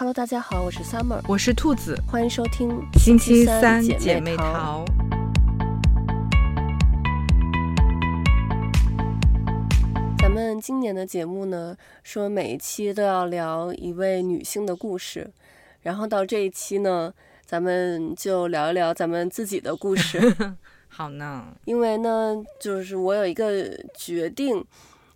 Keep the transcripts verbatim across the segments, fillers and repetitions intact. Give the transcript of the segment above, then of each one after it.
Hello， 大家好，我是 Summer， 我是兔子，欢迎收听星期三姐妹淘。咱们今年的节目呢，说每一期都要聊一位女性的故事，然后到这一期呢，咱们就聊一聊咱们自己的故事。好呢，因为呢，就是我有一个决定，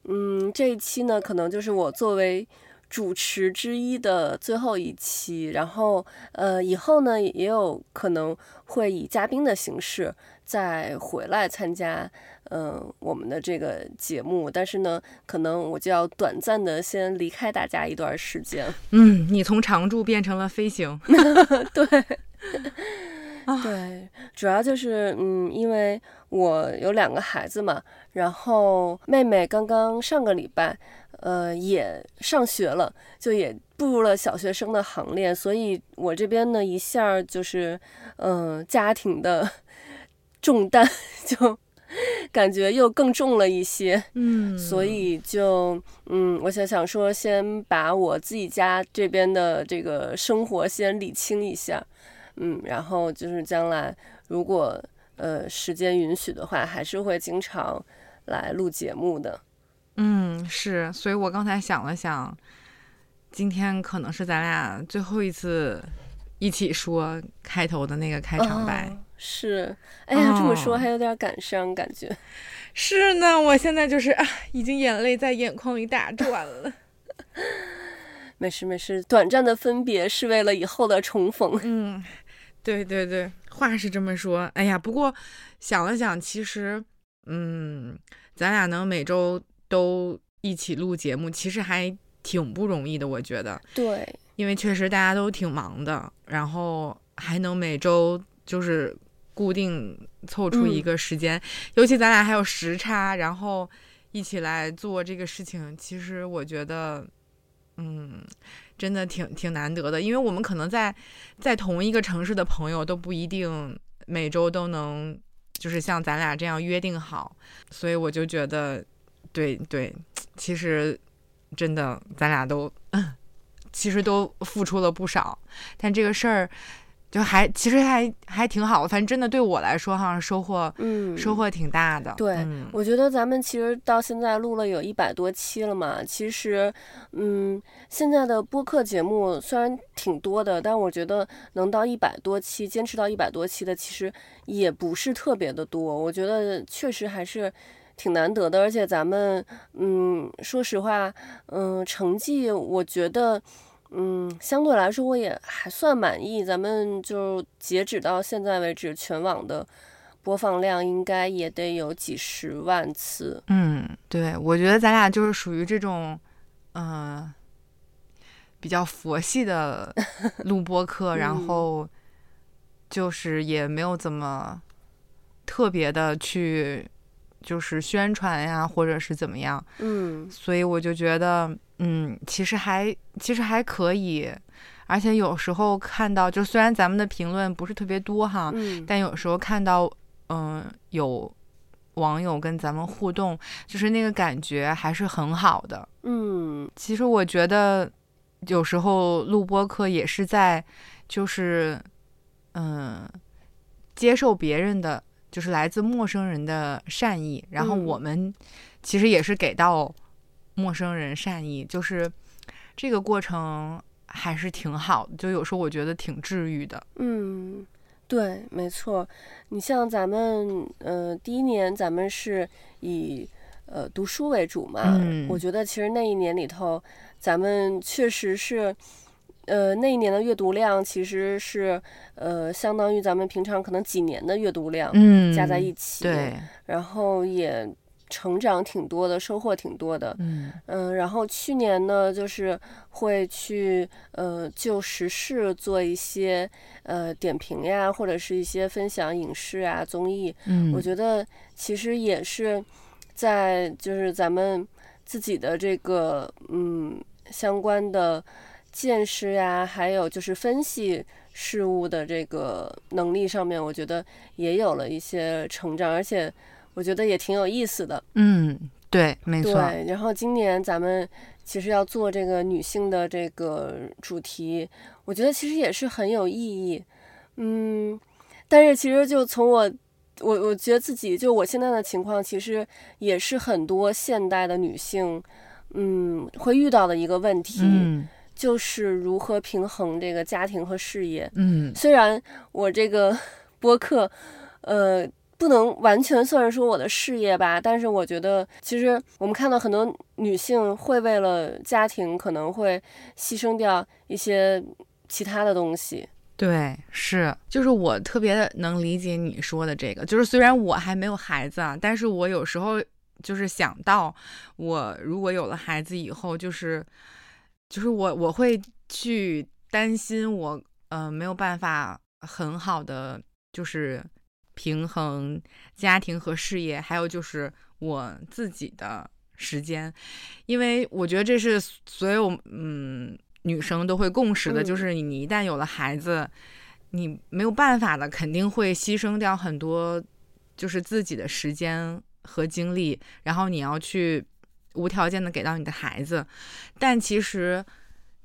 嗯，这一期呢，可能就是我作为主持之一的最后一期，然后呃以后呢也有可能会以嘉宾的形式再回来参加嗯、呃、我们的这个节目，但是呢可能我就要短暂的先离开大家一段时间。嗯，你从常驻变成了飞行。对对，主要就是嗯，因为我有两个孩子嘛，然后妹妹刚刚上个礼拜呃，也上学了，就也步入了小学生的行列，所以我这边呢一下就是，嗯、呃，家庭的重担就感觉又更重了一些，嗯，所以就嗯，我想想说，先把我自己家这边的这个生活先理清一下，嗯，然后就是将来如果呃时间允许的话，还是会经常来录节目的。嗯，是，所以我刚才想了想，今天可能是咱俩最后一次一起说开头的那个开场白。哦、是，哎呀，哦、这么说还有点感伤，感觉。是呢，我现在就是啊，已经眼泪在眼眶里打转了。没事没事，短暂的分别是为了以后的重逢。嗯，对对对，话是这么说。哎呀，不过想了想，其实，嗯，咱俩能每周都一起录节目其实还挺不容易的，我觉得。对，因为确实大家都挺忙的，然后还能每周就是固定凑出一个时间、嗯、尤其咱俩还有时差，然后一起来做这个事情，其实我觉得嗯真的挺挺难得的，因为我们可能在在同一个城市的朋友都不一定每周都能就是像咱俩这样约定好，所以我就觉得对对，其实真的咱俩都其实都付出了不少，但这个事儿就还其实还还挺好，反正真的对我来说好像收获、嗯、收获挺大的。对、嗯、我觉得咱们其实到现在录了有一百多期了嘛，其实嗯现在的播客节目虽然挺多的，但我觉得能到一百多期坚持到一百多期的其实也不是特别的多，我觉得确实还是挺难得的，而且咱们，嗯，说实话，嗯、呃，成绩我觉得，嗯，相对来说我也还算满意。咱们就截止到现在为止，全网的播放量应该也得有几十万次。嗯，对，我觉得咱俩就是属于这种，嗯、呃，比较佛系的录播课，嗯、然后就是也没有怎么特别的去。就是宣传呀或者是怎么样，嗯，所以我就觉得嗯其实还其实还可以，而且有时候看到就虽然咱们的评论不是特别多哈、嗯、但有时候看到嗯、呃、有网友跟咱们互动，就是那个感觉还是很好的。嗯，其实我觉得有时候录播课也是在就是嗯、呃、接受别人的就是来自陌生人的善意，然后我们其实也是给到陌生人善意、嗯、就是这个过程还是挺好，就有时候我觉得挺治愈的。嗯，对，没错。你像咱们呃第一年咱们是以呃读书为主嘛、嗯、我觉得其实那一年里头咱们确实是呃，那一年的阅读量其实是呃，相当于咱们平常可能几年的阅读量，嗯，加在一起，对，然后也成长挺多的，收获挺多的，嗯、呃、然后去年呢，就是会去呃就时事做一些呃点评呀，或者是一些分享影视啊、综艺，嗯，我觉得其实也是在就是咱们自己的这个嗯相关的。见识呀，还有就是分析事物的这个能力上面，我觉得也有了一些成长，而且我觉得也挺有意思的。嗯，对，没错。对，然后今年咱们其实要做这个女性的这个主题，我觉得其实也是很有意义。嗯，但是其实就从我我我觉得自己就我现在的情况，其实也是很多现代的女性嗯会遇到的一个问题。嗯，就是如何平衡这个家庭和事业。嗯，虽然我这个播客呃不能完全算是说我的事业吧，但是我觉得其实我们看到很多女性会为了家庭可能会牺牲掉一些其他的东西。对，是，就是我特别能理解你说的这个，就是虽然我还没有孩子啊，但是我有时候就是想到我如果有了孩子以后，就是就是我我会去担心我呃没有办法很好的就是平衡家庭和事业，还有就是我自己的时间，因为我觉得这是所有嗯女生都会共识的，就是你一旦有了孩子，你没有办法的，肯定会牺牲掉很多，就是自己的时间和精力，然后你要去无条件的给到你的孩子。但其实，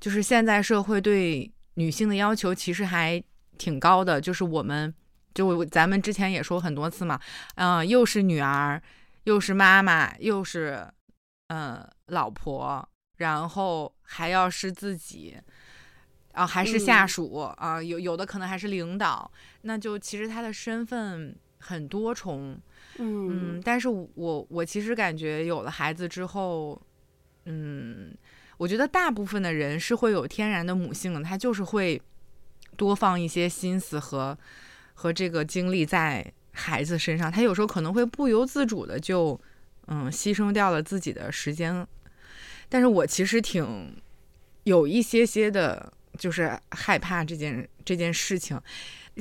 就是现在社会对女性的要求其实还挺高的，就是我们就咱们之前也说很多次嘛，嗯、呃，又是女儿，又是妈妈，又是呃老婆。然后还要是自己啊，还是下属、嗯、啊，有有的可能还是领导，那就其实他的身份很多重。 嗯, 嗯但是我我其实感觉有了孩子之后，嗯我觉得大部分的人是会有天然的母性的，他就是会多放一些心思和和这个精力在孩子身上，他有时候可能会不由自主的就嗯牺牲掉了自己的时间。但是我其实挺有一些些的，就是害怕这件这件事情。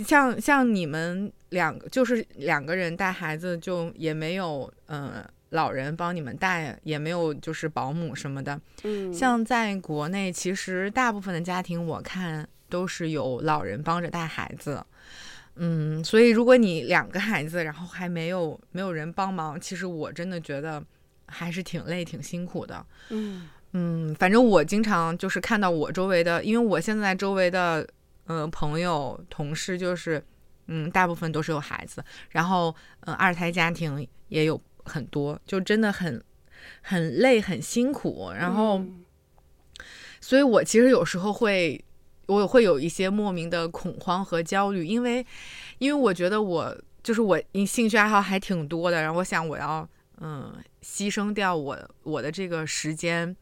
像像你们两个，就是两个人带孩子，就也没有嗯、呃、老人帮你们带，也没有就是保姆什么的。嗯，像在国内，其实大部分的家庭我看都是有老人帮着带孩子。嗯，所以如果你两个孩子，然后还没有没有人帮忙，其实我真的觉得还是挺累挺辛苦的。嗯嗯，反正我经常就是看到我周围的，因为我现在周围的呃朋友同事就是嗯大部分都是有孩子，然后嗯、呃、二胎家庭也有很多，就真的很很累很辛苦。然后、嗯、所以我其实有时候会我会有一些莫名的恐慌和焦虑，因为因为我觉得我就是我兴趣爱好还挺多的，然后我想我要嗯牺牲掉我我的这个时间，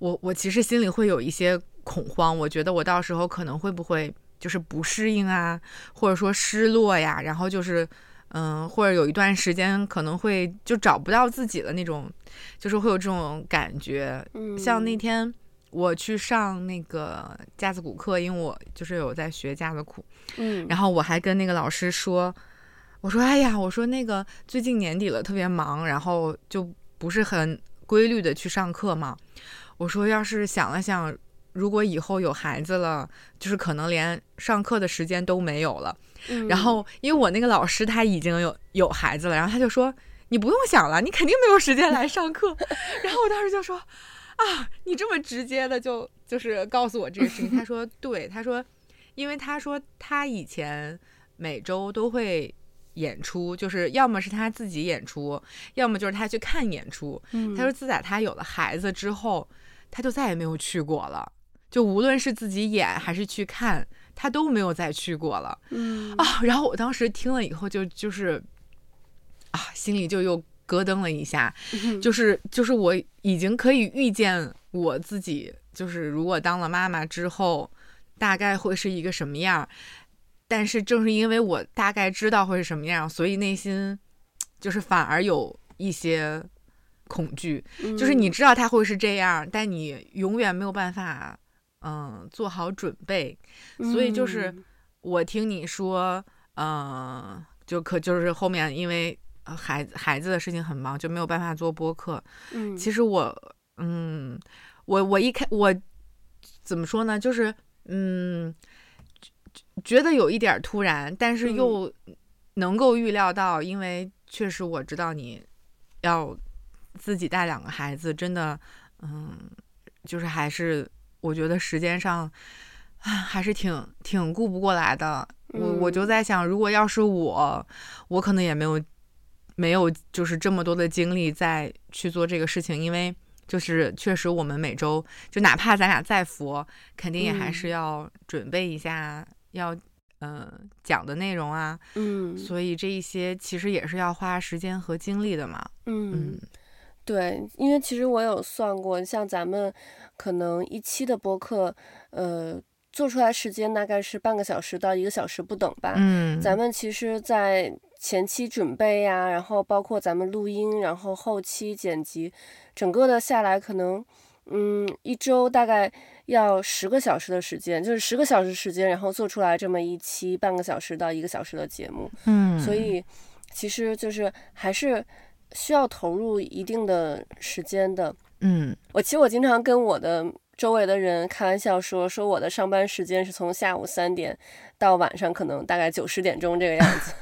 我我其实心里会有一些恐慌，我觉得我到时候可能会不会就是不适应啊，或者说失落呀，然后就是嗯或者有一段时间可能会就找不到自己的那种，就是会有这种感觉。嗯，像那天我去上那个架子鼓课，因为我就是有在学架子鼓，嗯，然后我还跟那个老师说，我说哎呀，我说那个最近年底了特别忙，然后就不是很规律的去上课嘛，我说要是想了想，如果以后有孩子了，就是可能连上课的时间都没有了、嗯、然后因为我那个老师他已经有有孩子了，然后他就说你不用想了，你肯定没有时间来上课然后我当时就说啊，你这么直接的就就是告诉我这个事情他说对，他说因为他说他以前每周都会演出，就是要么是他自己演出，要么就是他去看演出、嗯、他说自打他有了孩子之后，他就再也没有去过了，就无论是自己演还是去看，他都没有再去过了。嗯啊、哦，然后我当时听了以后就就是啊，心里就又咯噔了一下、嗯、就是就是我已经可以预见我自己就是如果当了妈妈之后大概会是一个什么样，但是正是因为我大概知道会是什么样，所以内心就是反而有一些恐惧、嗯、就是你知道他会是这样，但你永远没有办法嗯做好准备。所以就是我听你说嗯、呃、就可就是后面因为孩子孩子的事情很忙，就没有办法做播客。嗯，其实我嗯我我一开我怎么说呢，就是嗯觉得有一点突然，但是又能够预料到、嗯、因为确实我知道你要自己带两个孩子真的嗯，就是还是我觉得时间上还是挺挺顾不过来的。我我就在想，如果要是我我可能也没有没有就是这么多的精力再去做这个事情，因为就是确实我们每周就哪怕咱俩再佛肯定也还是要准备一下、嗯、要呃讲的内容啊，嗯，所以这一些其实也是要花时间和精力的嘛。 嗯, 嗯对，因为其实我有算过，像咱们可能一期的播客呃做出来时间大概是半个小时到一个小时不等吧。嗯，咱们其实在前期准备呀、啊、然后包括咱们录音，然后后期剪辑，整个的下来可能嗯一周大概要十个小时的时间，就是十个小时时间然后做出来这么一期半个小时到一个小时的节目。嗯，所以其实就是还是需要投入一定的时间的。嗯，我其实我经常跟我的周围的人开玩笑说，说我的上班时间是从下午三点到晚上可能大概九十点钟这个样子，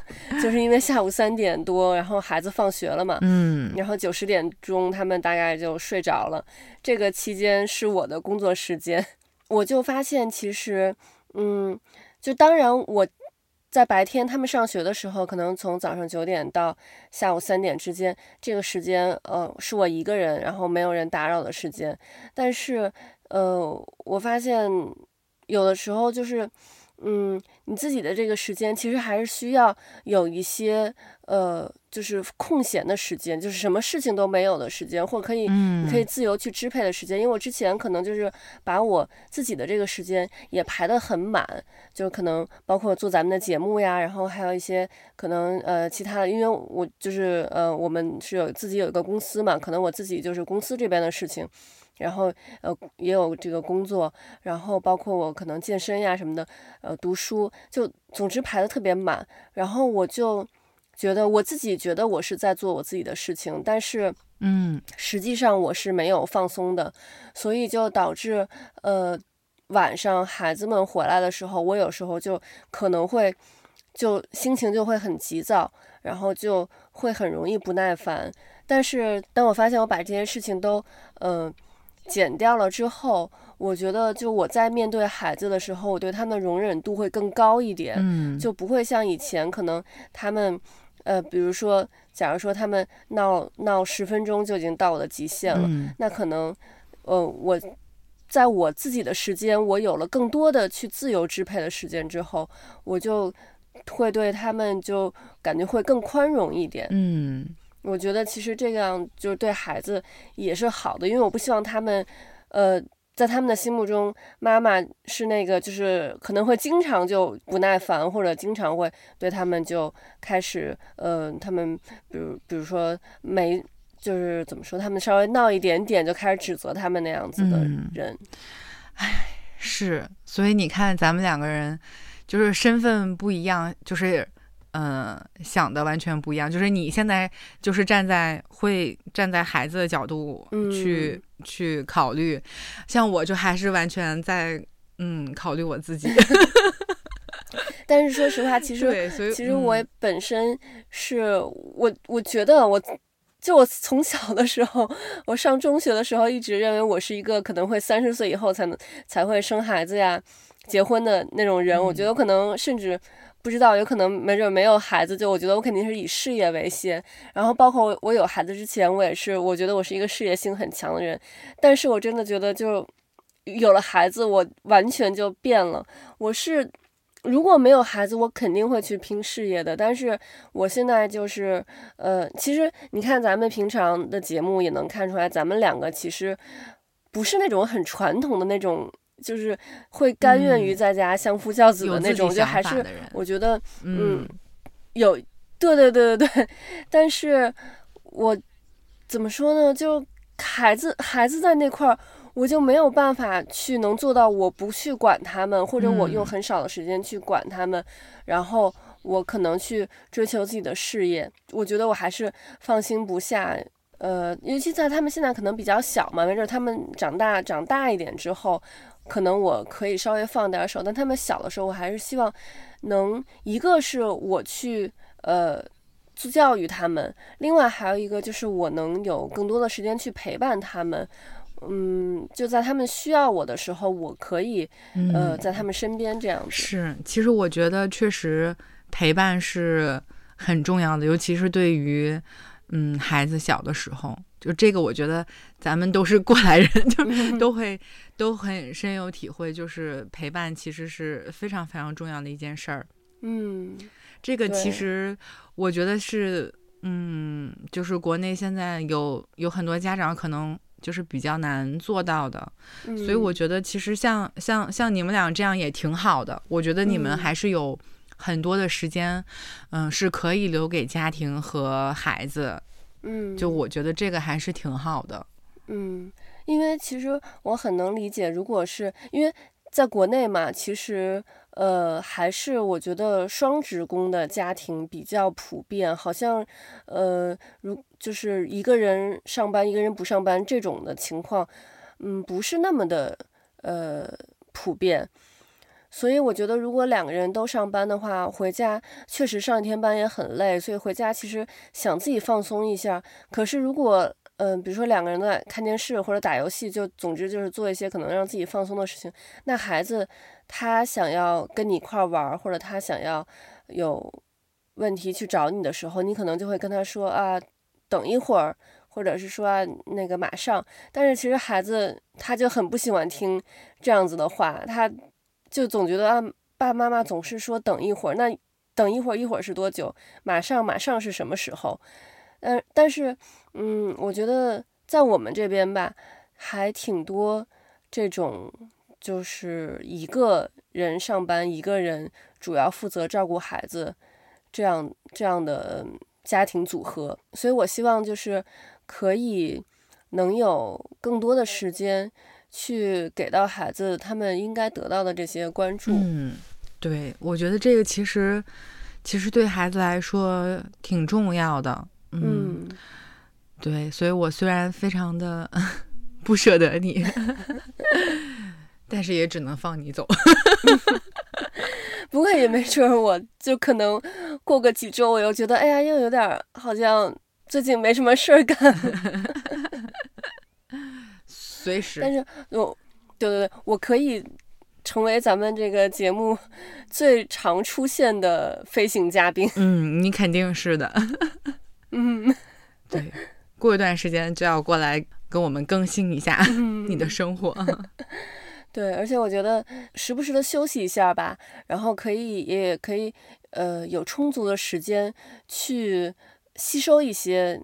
就是因为下午三点多，然后孩子放学了嘛，嗯，然后九十点钟他们大概就睡着了，这个期间是我的工作时间。我就发现其实，嗯，就当然我。在白天他们上学的时候，可能从早上九点到下午三点之间，这个时间呃是我一个人然后没有人打扰的时间。但是呃我发现有的时候就是嗯你自己的这个时间其实还是需要有一些呃就是空闲的时间，就是什么事情都没有的时间，或者可以你可以自由去支配的时间。因为我之前可能就是把我自己的这个时间也排得很满，就可能包括做咱们的节目呀，然后还有一些可能呃其他的，因为我就是呃我们是有自己有一个公司嘛，可能我自己就是公司这边的事情，然后呃也有这个工作，然后包括我可能健身呀什么的，呃读书，就总之排得特别满。然后我就觉得我自己觉得我是在做我自己的事情，但是嗯实际上我是没有放松的，所以就导致呃。晚上孩子们回来的时候，我有时候就可能会就心情就会很急躁，然后就会很容易不耐烦。但是当我发现我把这些事情都呃剪掉了之后，我觉得就我在面对孩子的时候，我对他们容忍度会更高一点，嗯，就不会像以前可能他们呃比如说假如说他们闹闹十分钟就已经到我的极限了，嗯，那可能呃我在我自己的时间，我有了更多的去自由支配的时间之后，我就会对他们就感觉会更宽容一点。嗯，我觉得其实这样就是对孩子也是好的，因为我不希望他们，呃，在他们的心目中，妈妈是那个就是可能会经常就不耐烦，或者经常会对他们就开始，呃，他们比如比如说没。就是怎么说，他们稍微闹一点点就开始指责他们那样子的人。哎、嗯，是，所以你看咱们两个人就是身份不一样，就是呃想的完全不一样。就是你现在就是站在会站在孩子的角度去、嗯、去考虑，像我就还是完全在嗯考虑我自己。但是说实话，其实其实我本身是我我觉得我。就我从小的时候，我上中学的时候，一直认为我是一个可能会三十岁以后才能才会生孩子呀、结婚的那种人。我觉得可能甚至不知道，有可能没准没有孩子。就我觉得我肯定是以事业为先。然后包括我有孩子之前，我也是，我觉得我是一个事业心很强的人。但是我真的觉得，就有了孩子，我完全就变了。我是如果没有孩子，我肯定会去拼事业的。但是我现在就是，呃，其实你看咱们平常的节目也能看出来，咱们两个其实不是那种很传统的那种，就是会甘愿于在家相夫教子的那种，嗯、就还是我觉得，嗯，嗯有，对对对对对。但是我怎么说呢？就孩子，孩子在那块儿。我就没有办法去能做到我不去管他们，或者我用很少的时间去管他们，嗯，然后我可能去追求自己的事业。我觉得我还是放心不下，呃，尤其在他们现在可能比较小嘛，没准他们长大长大一点之后，可能我可以稍微放点手，但他们小的时候，我还是希望能一个是我去呃教育他们。另外还有一个就是我能有更多的时间去陪伴他们，嗯，就在他们需要我的时候我可以、嗯、呃在他们身边，这样子。是，其实我觉得确实陪伴是很重要的，尤其是对于嗯孩子小的时候，就这个我觉得咱们都是过来人，就都会都很深有体会，就是陪伴其实是非常非常重要的一件事儿。嗯，这个其实我觉得是嗯就是国内现在有有很多家长可能就是比较难做到的、嗯、所以我觉得其实像像像你们俩这样也挺好的，我觉得你们还是有很多的时间嗯、呃、是可以留给家庭和孩子，嗯，就我觉得这个还是挺好的。嗯，因为其实我很能理解，如果是因为在国内嘛，其实呃还是我觉得双职工的家庭比较普遍，好像呃如就是一个人上班一个人不上班这种的情况，嗯，不是那么的呃普遍。所以我觉得如果两个人都上班的话，回家确实上一天班也很累，所以回家其实想自己放松一下。可是如果嗯、呃，比如说两个人在看电视或者打游戏，就总之就是做一些可能让自己放松的事情，那孩子他想要跟你一块玩，或者他想要有问题去找你的时候，你可能就会跟他说啊等一会儿，或者是说、啊、那个马上。但是其实孩子他就很不喜欢听这样子的话，他就总觉得啊，爸爸妈妈总是说等一会儿，那等一会儿一会儿是多久？马上马上是什么时候？嗯、呃，但是，嗯，我觉得在我们这边吧，还挺多这种，就是一个人上班，一个人主要负责照顾孩子，这样这样的家庭组合。所以我希望就是可以能有更多的时间去给到孩子他们应该得到的这些关注。嗯，对，我觉得这个其实其实对孩子来说挺重要的。 嗯, 嗯对，所以我虽然非常的不舍得你但是也只能放你走不过也没准我就可能过个几周我又觉得哎呀又有点好像最近没什么事儿干随时，但是我，对对对，我可以成为咱们这个节目最常出现的飞行嘉宾。嗯，你肯定是的。嗯，对，过一段时间就要过来跟我们更新一下你的生活。嗯、对，而且我觉得时不时的休息一下吧，然后可以也可以呃有充足的时间去吸收一些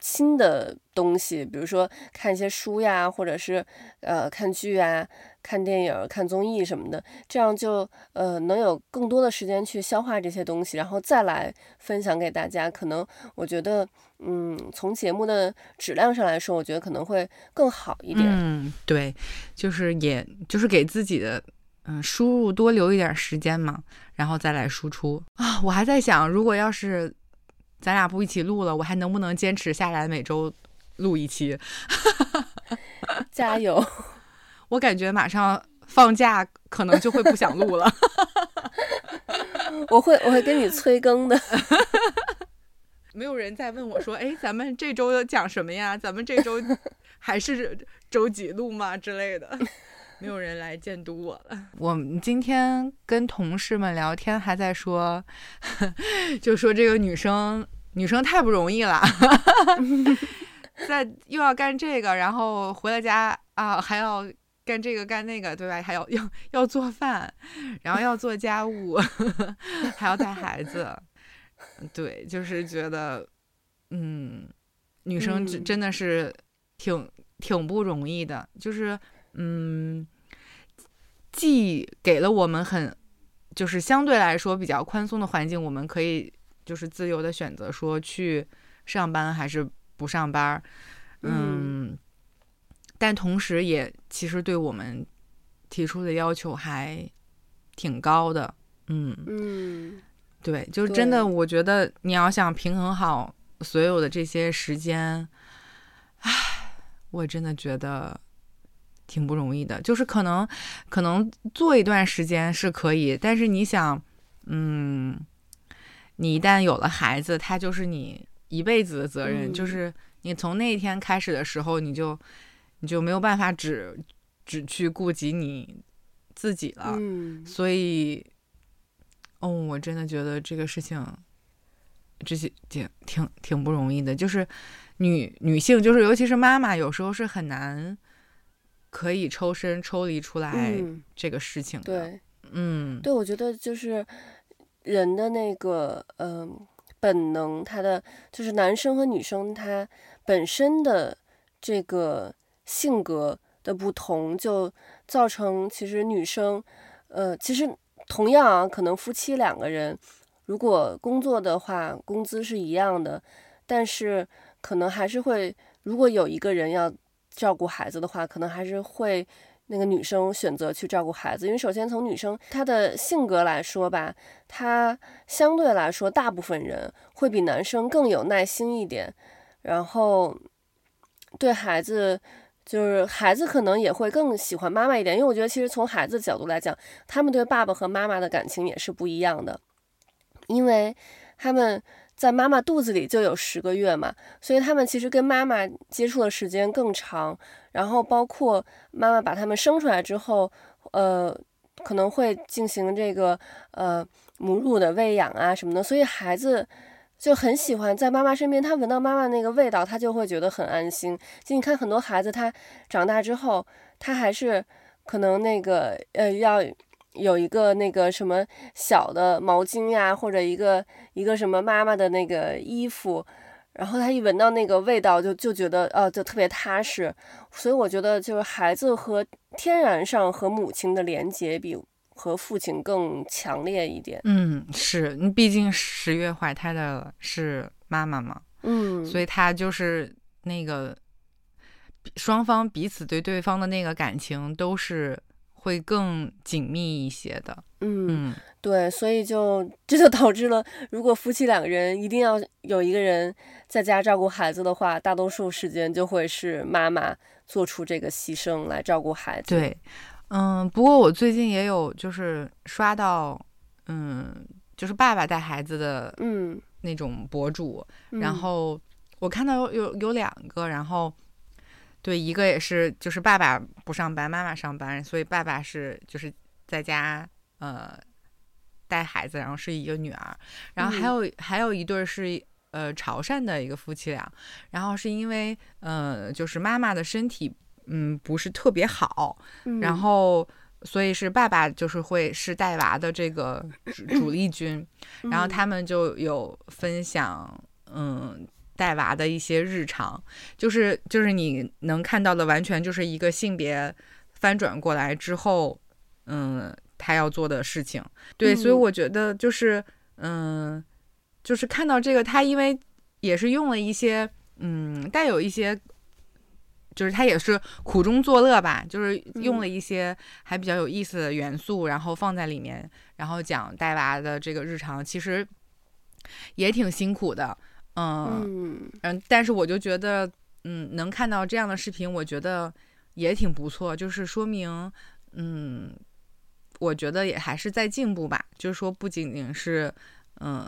新的东西，比如说看一些书呀，或者是呃看剧啊、看电影、看综艺什么的，这样就呃能有更多的时间去消化这些东西，然后再来分享给大家。可能我觉得嗯从节目的质量上来说，我觉得可能会更好一点。嗯，对，就是也就是给自己的嗯输入多留一点时间嘛，然后再来输出啊。我还在想，如果要是咱俩不一起录了，我还能不能坚持下来每周录一期加油，我感觉马上放假可能就会不想录了我会我会跟你催更的没有人在问我说哎，咱们这周讲什么呀，咱们这周还是周几录吗之类的，没有人来监督我了。我们今天跟同事们聊天还在说就说这个女生女生太不容易了在又要干这个，然后回了家啊还要干这个干那个，对吧，还要要要做饭，然后要做家务还要带孩子对，就是觉得嗯女生真的是挺、嗯、挺不容易的，就是嗯，既给了我们很就是相对来说比较宽松的环境，我们可以就是自由的选择说去上班还是不上班， 嗯, 嗯，但同时也其实对我们提出的要求还挺高的。嗯嗯，对，就真的我觉得你要想平衡好所有的这些时间，唉，我真的觉得挺不容易的，就是可能可能做一段时间是可以，但是你想嗯你一旦有了孩子，他就是你一辈子的责任，嗯，就是你从那一天开始的时候，你就你就没有办法只只去顾及你自己了，嗯，所以，哦，我真的觉得这个事情，这些挺挺挺不容易的，就是女女性，就是尤其是妈妈，有时候是很难可以抽身抽离出来这个事情的，嗯，对，嗯，对，我觉得就是人的那个嗯、呃、本能，他的就是男生和女生他本身的这个性格的不同，就造成其实女生呃其实同样啊，可能夫妻两个人如果工作的话工资是一样的，但是可能还是会，如果有一个人要照顾孩子的话，可能还是会那个女生选择去照顾孩子，因为首先从女生她的性格来说吧，她相对来说大部分人会比男生更有耐心一点，然后对孩子，就是孩子可能也会更喜欢妈妈一点，因为我觉得其实从孩子角度来讲，他们对爸爸和妈妈的感情也是不一样的，因为他们在妈妈肚子里就有十个月嘛，所以他们其实跟妈妈接触的时间更长，然后包括妈妈把他们生出来之后，呃，可能会进行这个呃母乳的喂养啊什么的，所以孩子就很喜欢在妈妈身边，他闻到妈妈那个味道，他就会觉得很安心。就你看很多孩子，他长大之后，他还是可能那个呃要有一个那个什么小的毛巾呀，或者一个一个什么妈妈的那个衣服，然后他一闻到那个味道就就觉得呃就特别踏实。所以我觉得就是孩子和天然上和母亲的连结比和父亲更强烈一点。嗯，是，你毕竟十月怀胎的是妈妈嘛，嗯，所以他就是那个双方彼此对对方的那个感情都是会更紧密一些的。 嗯, 嗯对，所以就这就导致了，如果夫妻两个人一定要有一个人在家照顾孩子的话，大多数时间就会是妈妈做出这个牺牲来照顾孩子。对，嗯，不过我最近也有就是刷到，嗯，就是爸爸带孩子的嗯那种博主，嗯，然后我看到有有有两个，然后对，一个也是就是爸爸不上班，妈妈上班，所以爸爸是就是在家呃带孩子，然后是一个女儿，然后还有，嗯，还有一对是呃潮汕的一个夫妻俩，然后是因为呃就是妈妈的身体嗯不是特别好，嗯，然后所以是爸爸就是会是带娃的这个主力军，嗯，然后他们就有分享嗯带娃的一些日常，就是就是你能看到的完全就是一个性别翻转过来之后嗯他要做的事情。对，嗯，所以我觉得就是嗯就是看到这个，他因为也是用了一些嗯带有一些就是他也是苦中作乐吧，就是用了一些还比较有意思的元素，嗯，然后放在里面，然后讲带娃的这个日常，其实也挺辛苦的，嗯嗯，但是我就觉得，嗯，能看到这样的视频，我觉得也挺不错，就是说明，嗯，我觉得也还是在进步吧，就是说不仅仅是，嗯，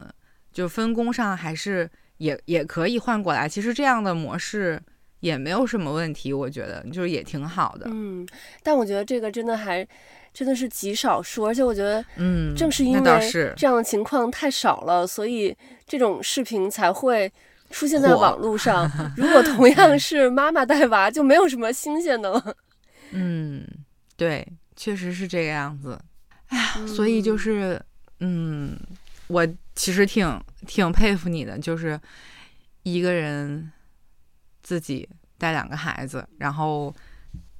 就分工上还是也也可以换过来，其实这样的模式也没有什么问题，我觉得就是也挺好的。嗯，但我觉得这个真的还真的是极少数，而且我觉得，嗯，正是因为这样的情况太少了，所以这种视频才会出现在网络上。如果同样是妈妈带娃，就没有什么新鲜的了。嗯，对，确实是这个样子。哎呀，所以就是，嗯，我其实挺挺佩服你的，就是一个人自己带两个孩子，然后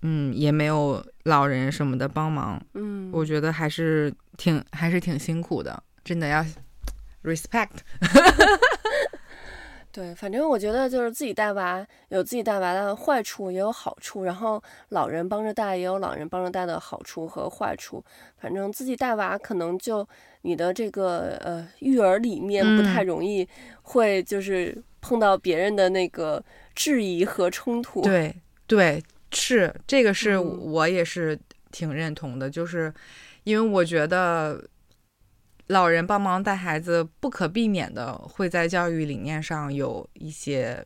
嗯也没有老人什么的帮忙，嗯，我觉得还是挺还是挺辛苦的，真的要 respect。 对，反正我觉得就是自己带娃有自己带娃的坏处也有好处，然后老人帮着带也有老人帮着带的好处和坏处，反正自己带娃可能就你的这个呃育儿理念不太容易会就是碰到别人的那个质疑和冲突。对对，是，这个是我也是挺认同的，嗯，就是因为我觉得老人帮忙带孩子不可避免的会在教育理念上有一些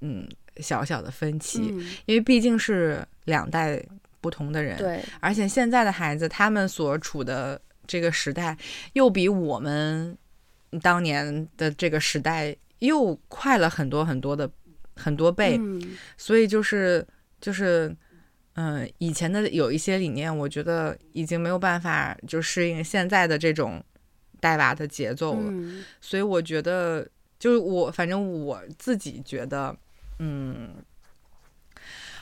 嗯小小的分歧、嗯、因为毕竟是两代不同的人，对，而且现在的孩子他们所处的这个时代又比我们当年的这个时代又快了很多很多的很多倍、嗯、所以就是就是嗯，以前的有一些理念我觉得已经没有办法就适应现在的这种带娃的节奏了、嗯、所以我觉得就是我反正我自己觉得嗯，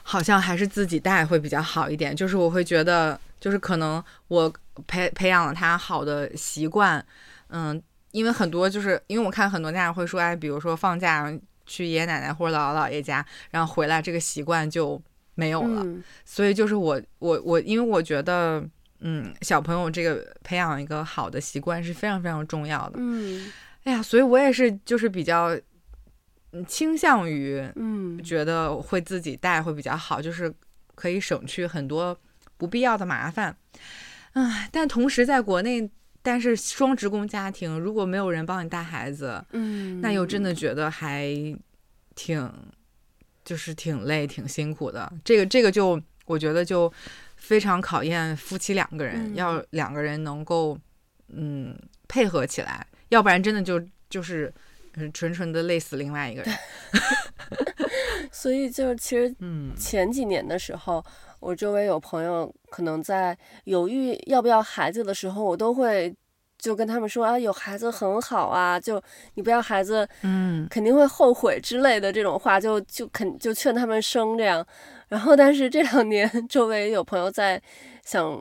好像还是自己带会比较好一点，就是我会觉得就是可能我培培养了他好的习惯，嗯，因为很多就是因为我看很多家长会说哎，比如说放假去爷爷奶奶或者姥姥姥爷家，然后回来这个习惯就没有了、嗯、所以就是我我我因为我觉得嗯，小朋友这个培养一个好的习惯是非常非常重要的，嗯，哎呀，所以我也是就是比较倾向于嗯，觉得会自己带会比较好、嗯、就是可以省去很多不必要的麻烦，唉，但同时在国内但是双职工家庭如果没有人帮你带孩子，嗯，那又真的觉得还挺就是挺累挺辛苦的，这个这个就我觉得就非常考验夫妻两个人、嗯、要两个人能够嗯配合起来，要不然真的就就是纯纯的累死另外一个人所以就是其实前几年的时候、嗯、我周围有朋友可能在犹豫要不要孩子的时候，我都会就跟他们说啊，有孩子很好啊，就你不要孩子嗯肯定会后悔之类的这种话，就就肯就劝他们生这样。然后但是这两年周围有朋友在想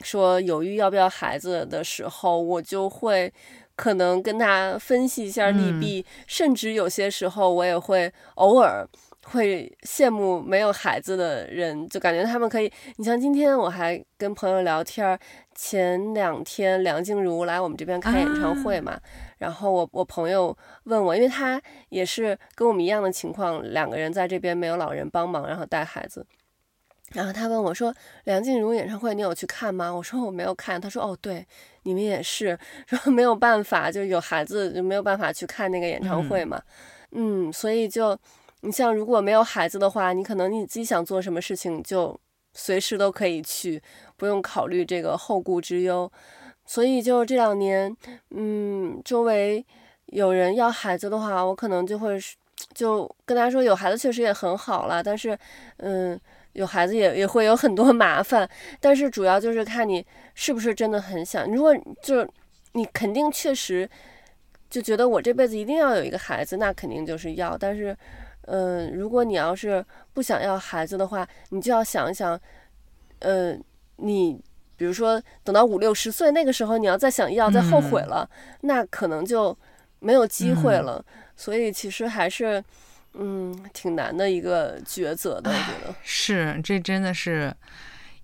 说犹豫要不要孩子的时候，我就会可能跟他分析一下利弊、嗯、甚至有些时候我也会偶尔会羡慕没有孩子的人，就感觉他们可以，你像今天我还跟朋友聊天，前两天梁静茹来我们这边开演唱会嘛、啊、然后我我朋友问我，因为他也是跟我们一样的情况，两个人在这边没有老人帮忙然后带孩子，然后他问我说梁静茹演唱会你有去看吗？我说我没有看。他说哦对你们也是，说没有办法，就有孩子就没有办法去看那个演唱会嘛。 嗯, 嗯所以就你像如果没有孩子的话，你可能你自己想做什么事情就随时都可以去，不用考虑这个后顾之忧。所以就这两年嗯周围有人要孩子的话，我可能就会就跟他说有孩子确实也很好了，但是嗯有孩子也也会有很多麻烦，但是主要就是看你是不是真的很想。如果就是你肯定确实就觉得我这辈子一定要有一个孩子，那肯定就是要。但是，嗯、呃，如果你要是不想要孩子的话，你就要想一想，呃，你比如说等到五六十岁那个时候，你要再想要再后悔了，嗯、那可能就没有机会了。嗯、所以其实还是。嗯，挺难的一个抉择的，我觉得是，这真的是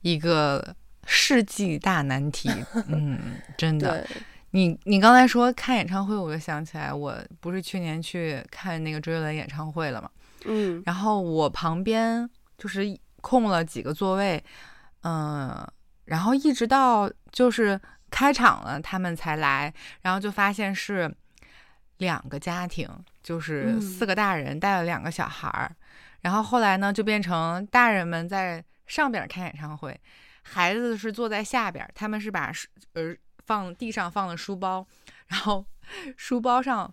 一个世纪大难题。嗯，真的。你你刚才说看演唱会，我就想起来，我不是去年去看那个周杰伦演唱会了嘛？嗯，然后我旁边就是空了几个座位，嗯、呃，然后一直到就是开场了，他们才来，然后就发现是两个家庭。就是四个大人带了两个小孩儿、嗯，然后后来呢就变成大人们在上边看演唱会，孩子是坐在下边，他们是把呃放地上放了书包，然后书包上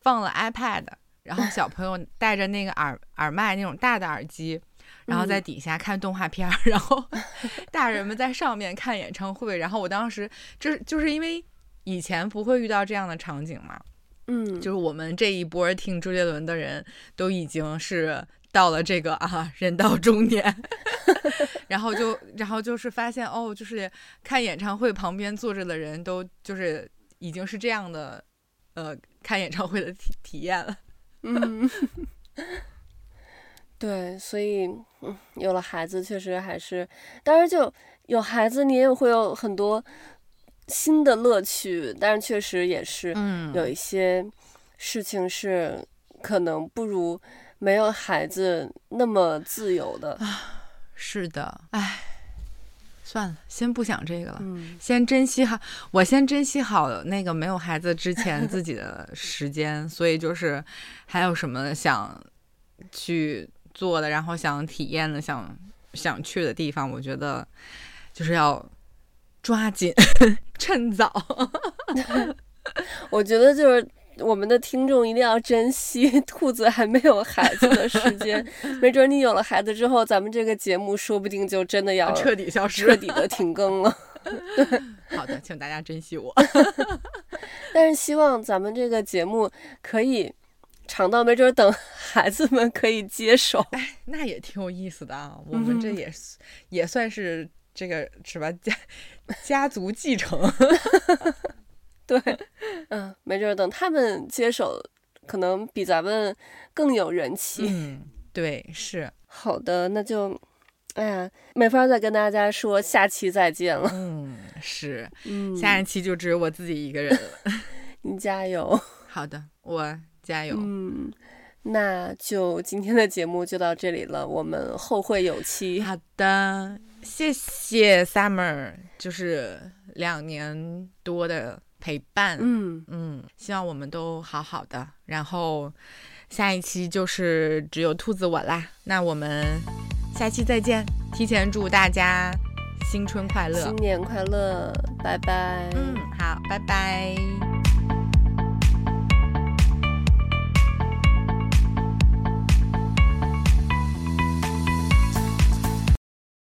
放了 iPad， 然后小朋友带着那个耳耳麦那种大的耳机，然后在底下看动画片、嗯、然后大人们在上面看演唱会，然后我当时就是就是因为以前不会遇到这样的场景嘛。嗯，就是我们这一波听周杰伦的人都已经是到了这个啊人到中年然后就然后就是发现哦，就是看演唱会旁边坐着的人都就是已经是这样的呃看演唱会的体体验了嗯对，所以嗯有了孩子确实还是，当然就有孩子你也会有很多新的乐趣，但是确实也是有一些事情是可能不如没有孩子那么自由的、嗯、是的。哎，算了，先不想这个了，嗯、先珍惜好，我先珍惜好那个没有孩子之前自己的时间。所以就是还有什么想去做的，然后想体验的，想想去的地方，我觉得就是要抓紧，趁早。我觉得就是我们的听众一定要珍惜兔子还没有孩子的时间，没准你有了孩子之后，咱们这个节目说不定就真的要彻底消失，彻底的停更了。对，好的，请大家珍惜我。但是希望咱们这个节目可以长到没准等孩子们可以接手。哎，那也挺有意思的啊，我们这也、嗯、也算是这个什么家家族继承。对，嗯，没准等他们接手可能比咱们更有人气。嗯，对，是。好的，那就哎呀没法再跟大家说下期再见了。嗯，是，嗯，下一期就只有我自己一个人了。你加油。好的，我加油。嗯，那就今天的节目就到这里了，我们后会有期。好的，谢谢 Summer， 就是两年多的陪伴。嗯嗯，希望我们都好好的，然后下一期就是只有兔子我啦，那我们下期再见，提前祝大家新春快乐，新年快乐，拜拜。嗯，好，拜拜。